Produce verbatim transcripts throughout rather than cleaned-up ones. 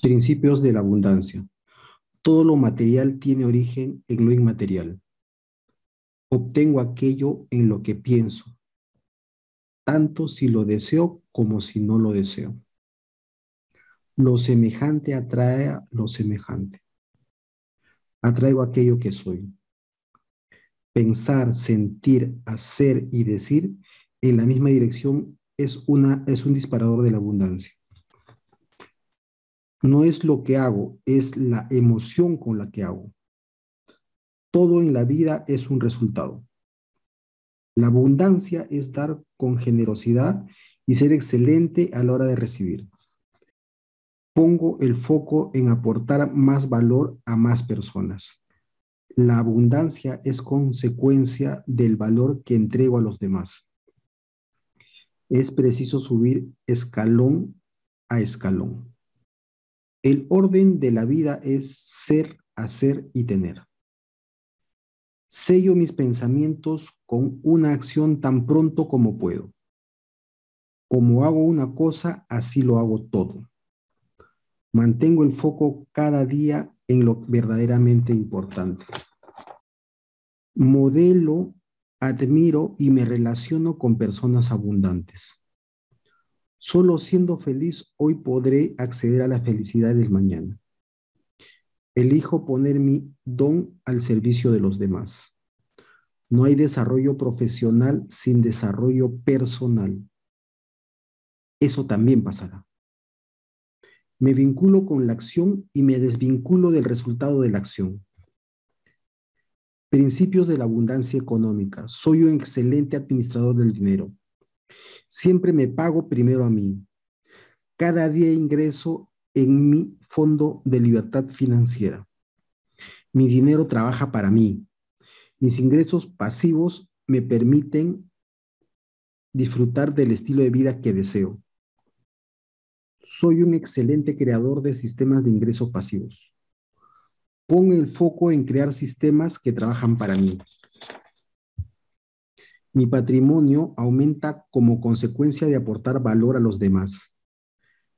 Principios de la abundancia. Todo lo material tiene origen en lo inmaterial. Obtengo aquello en lo que pienso, tanto si lo deseo como si no lo deseo. Lo semejante atrae a lo semejante. Atraigo aquello que soy. Pensar, sentir, hacer y decir en la misma dirección es, una, es un disparador de la abundancia. No es lo que hago, es la emoción con la que hago. Todo en la vida es un resultado. La abundancia es dar con generosidad y ser excelente a la hora de recibir. Pongo el foco en aportar más valor a más personas. La abundancia es consecuencia del valor que entrego a los demás. Es preciso subir escalón a escalón. El orden de la vida es ser, hacer y tener. Sello mis pensamientos con una acción tan pronto como puedo. Como hago una cosa, así lo hago todo. Mantengo el foco cada día en lo verdaderamente importante. Modelo, admiro y me relaciono con personas abundantes. Solo siendo feliz hoy podré acceder a la felicidad del mañana. Elijo poner mi don al servicio de los demás. No hay desarrollo profesional sin desarrollo personal. Eso también pasará. Me vinculo con la acción y me desvinculo del resultado de la acción. Principios de la abundancia económica. Soy un excelente administrador del dinero. Siempre me pago primero a mí. Cada día ingreso en mi fondo de libertad financiera. Mi dinero trabaja para mí. Mis ingresos pasivos me permiten disfrutar del estilo de vida que deseo. Soy un excelente creador de sistemas de ingresos pasivos. Pongo el foco en crear sistemas que trabajan para mí. Mi patrimonio aumenta como consecuencia de aportar valor a los demás.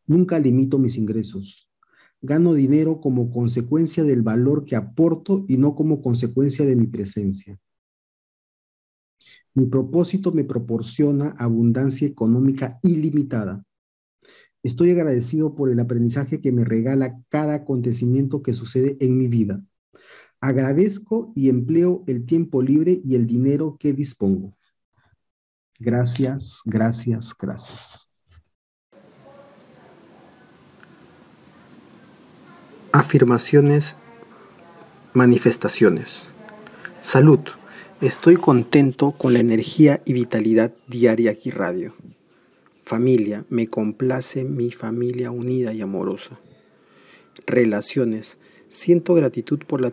Nunca limito mis ingresos. Gano dinero como consecuencia del valor que aporto y no como consecuencia de mi presencia. Mi propósito me proporciona abundancia económica ilimitada. Estoy agradecido por el aprendizaje que me regala cada acontecimiento que sucede en mi vida. Agradezco y empleo el tiempo libre y el dinero que dispongo. Gracias, gracias, gracias. Afirmaciones, manifestaciones. Salud. Estoy contento con la energía y vitalidad diaria que irradio. Familia, me complace mi familia unida y amorosa. Relaciones, siento gratitud por la,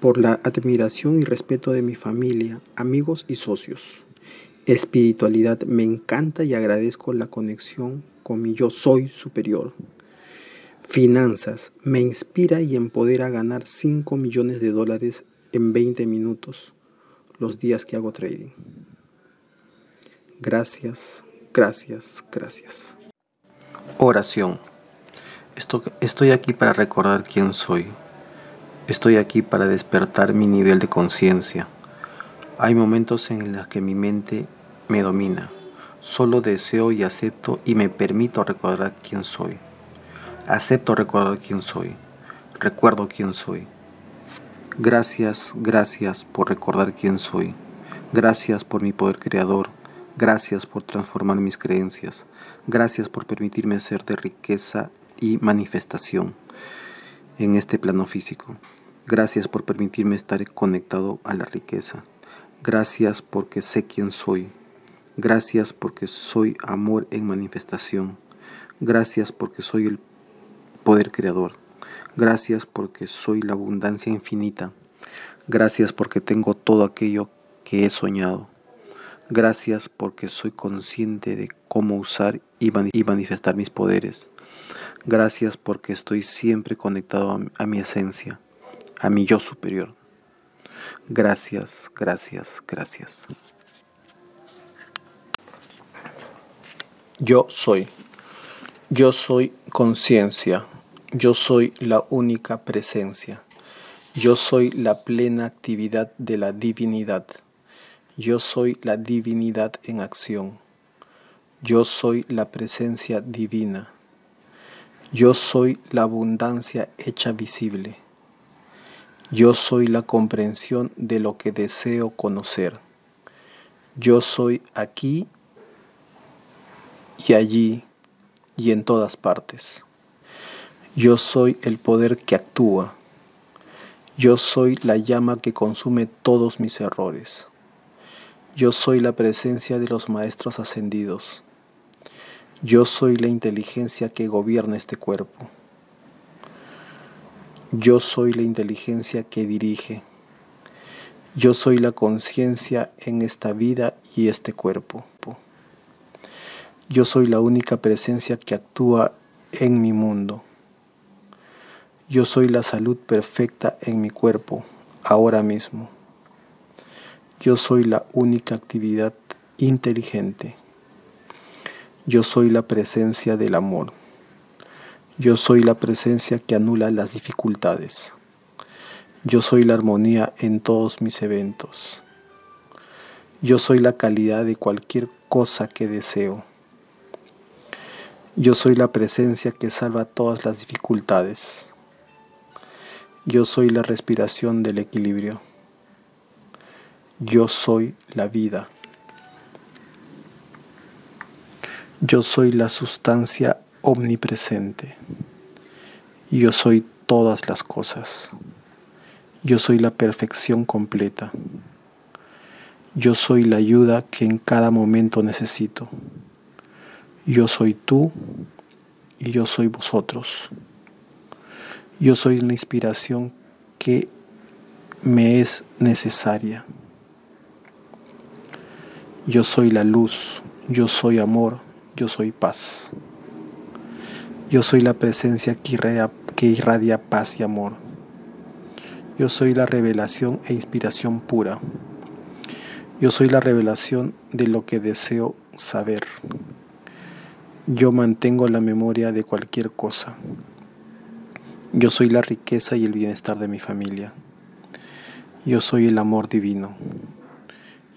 por la admiración y respeto de mi familia, amigos y socios. Espiritualidad, me encanta y agradezco la conexión con mi yo soy superior. Finanzas, me inspira y empodera a ganar cinco millones de dólares en veinte minutos los días que hago trading. Gracias. Gracias, gracias. Oración. Estoy, estoy aquí para recordar quién soy. Estoy aquí para despertar mi nivel de conciencia. Hay momentos en los que mi mente me domina. Solo deseo y acepto y me permito recordar quién soy. Acepto recordar quién soy. Recuerdo quién soy. Gracias, gracias por recordar quién soy. Gracias por mi poder creador. Gracias por transformar mis creencias. Gracias por permitirme ser de riqueza y manifestación en este plano físico. Gracias por permitirme estar conectado a la riqueza. Gracias porque sé quién soy. Gracias porque soy amor en manifestación. Gracias porque soy el poder creador. Gracias porque soy la abundancia infinita. Gracias porque tengo todo aquello que he soñado. Gracias porque soy consciente de cómo usar y, mani- y manifestar mis poderes. Gracias porque estoy siempre conectado a mi, a mi esencia, a mi yo superior. Gracias, gracias, gracias. Yo soy. Yo soy conciencia. Yo soy la única presencia. Yo soy la plena actividad de la divinidad. Yo soy la divinidad en acción. Yo soy la presencia divina. Yo soy la abundancia hecha visible. Yo soy la comprensión de lo que deseo conocer. Yo soy aquí y allí y en todas partes. Yo soy el poder que actúa. Yo soy la llama que consume todos mis errores. Yo soy la presencia de los maestros ascendidos. Yo soy la inteligencia que gobierna este cuerpo. Yo soy la inteligencia que dirige. Yo soy la conciencia en esta vida y este cuerpo. Yo soy la única presencia que actúa en mi mundo. Yo soy la salud perfecta en mi cuerpo, ahora mismo. Yo soy la única actividad inteligente. Yo soy la presencia del amor. Yo soy la presencia que anula las dificultades. Yo soy la armonía en todos mis eventos. Yo soy la calidad de cualquier cosa que deseo. Yo soy la presencia que salva todas las dificultades. Yo soy la respiración del equilibrio. Yo soy la vida. Yo soy la sustancia omnipresente. Yo soy todas las cosas. Yo soy la perfección completa. Yo soy la ayuda que en cada momento necesito. Yo soy tú y yo soy vosotros. Yo soy la inspiración que me es necesaria. Yo soy la luz, yo soy amor, yo soy paz. Yo soy la presencia que irradia, que irradia paz y amor. Yo soy la revelación e inspiración pura. Yo soy la revelación de lo que deseo saber. Yo mantengo la memoria de cualquier cosa. Yo soy la riqueza y el bienestar de mi familia. Yo soy el amor divino.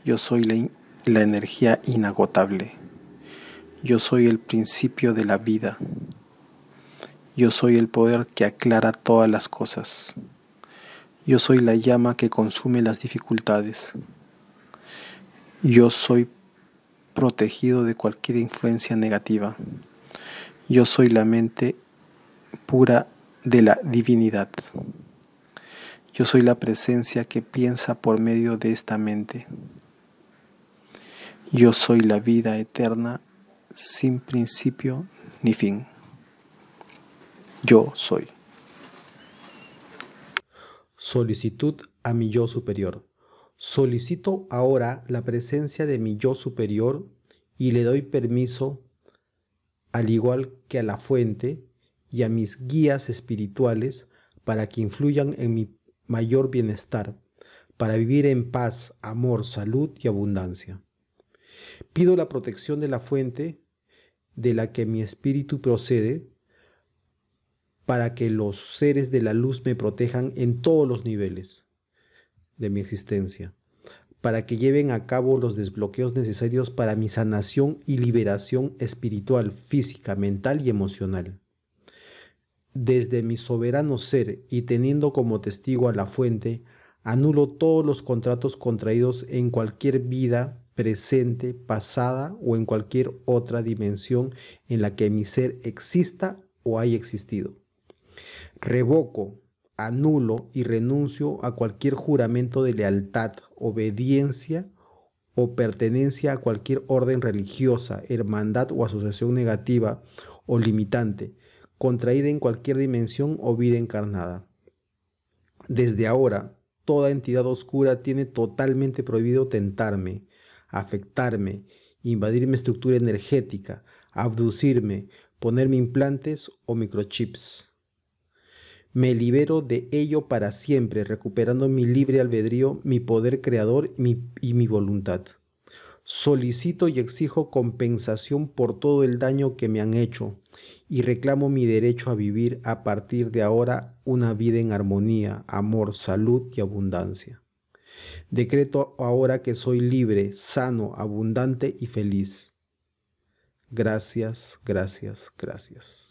Yo soy la, la energía inagotable. Yo soy el principio de la vida. Yo soy el poder que aclara todas las cosas. Yo soy la llama que consume las dificultades. Yo soy protegido de cualquier influencia negativa. Yo soy la mente pura de la divinidad. Yo soy la presencia que piensa por medio de esta mente. Yo soy la vida eterna sin principio ni fin. Yo soy. Solicitud a mi yo superior. Solicito ahora la presencia de mi yo superior y le doy permiso, al igual que a la fuente y a mis guías espirituales, para que influyan en mi mayor bienestar, para vivir en paz, amor, salud y abundancia. Pido la protección de la fuente de la que mi espíritu procede, para que los seres de la luz me protejan en todos los niveles de mi existencia, para que lleven a cabo los desbloqueos necesarios para mi sanación y liberación espiritual, física, mental y emocional. Desde mi soberano ser y teniendo como testigo a la fuente, anulo todos los contratos contraídos en cualquier vida presente, pasada o en cualquier otra dimensión en la que mi ser exista o haya existido. Revoco, anulo y renuncio a cualquier juramento de lealtad, obediencia o pertenencia a cualquier orden religiosa, hermandad o asociación negativa o limitante, contraída en cualquier dimensión o vida encarnada. Desde ahora, toda entidad oscura tiene totalmente prohibido tentarme, afectarme, invadir mi estructura energética, abducirme, ponerme implantes o microchips. Me libero de ello para siempre, recuperando mi libre albedrío, mi poder creador mi, y mi voluntad. Solicito y exijo compensación por todo el daño que me han hecho y reclamo mi derecho a vivir a partir de ahora una vida en armonía, amor, salud y abundancia. Decreto ahora que soy libre, sano, abundante y feliz. Gracias, gracias, gracias.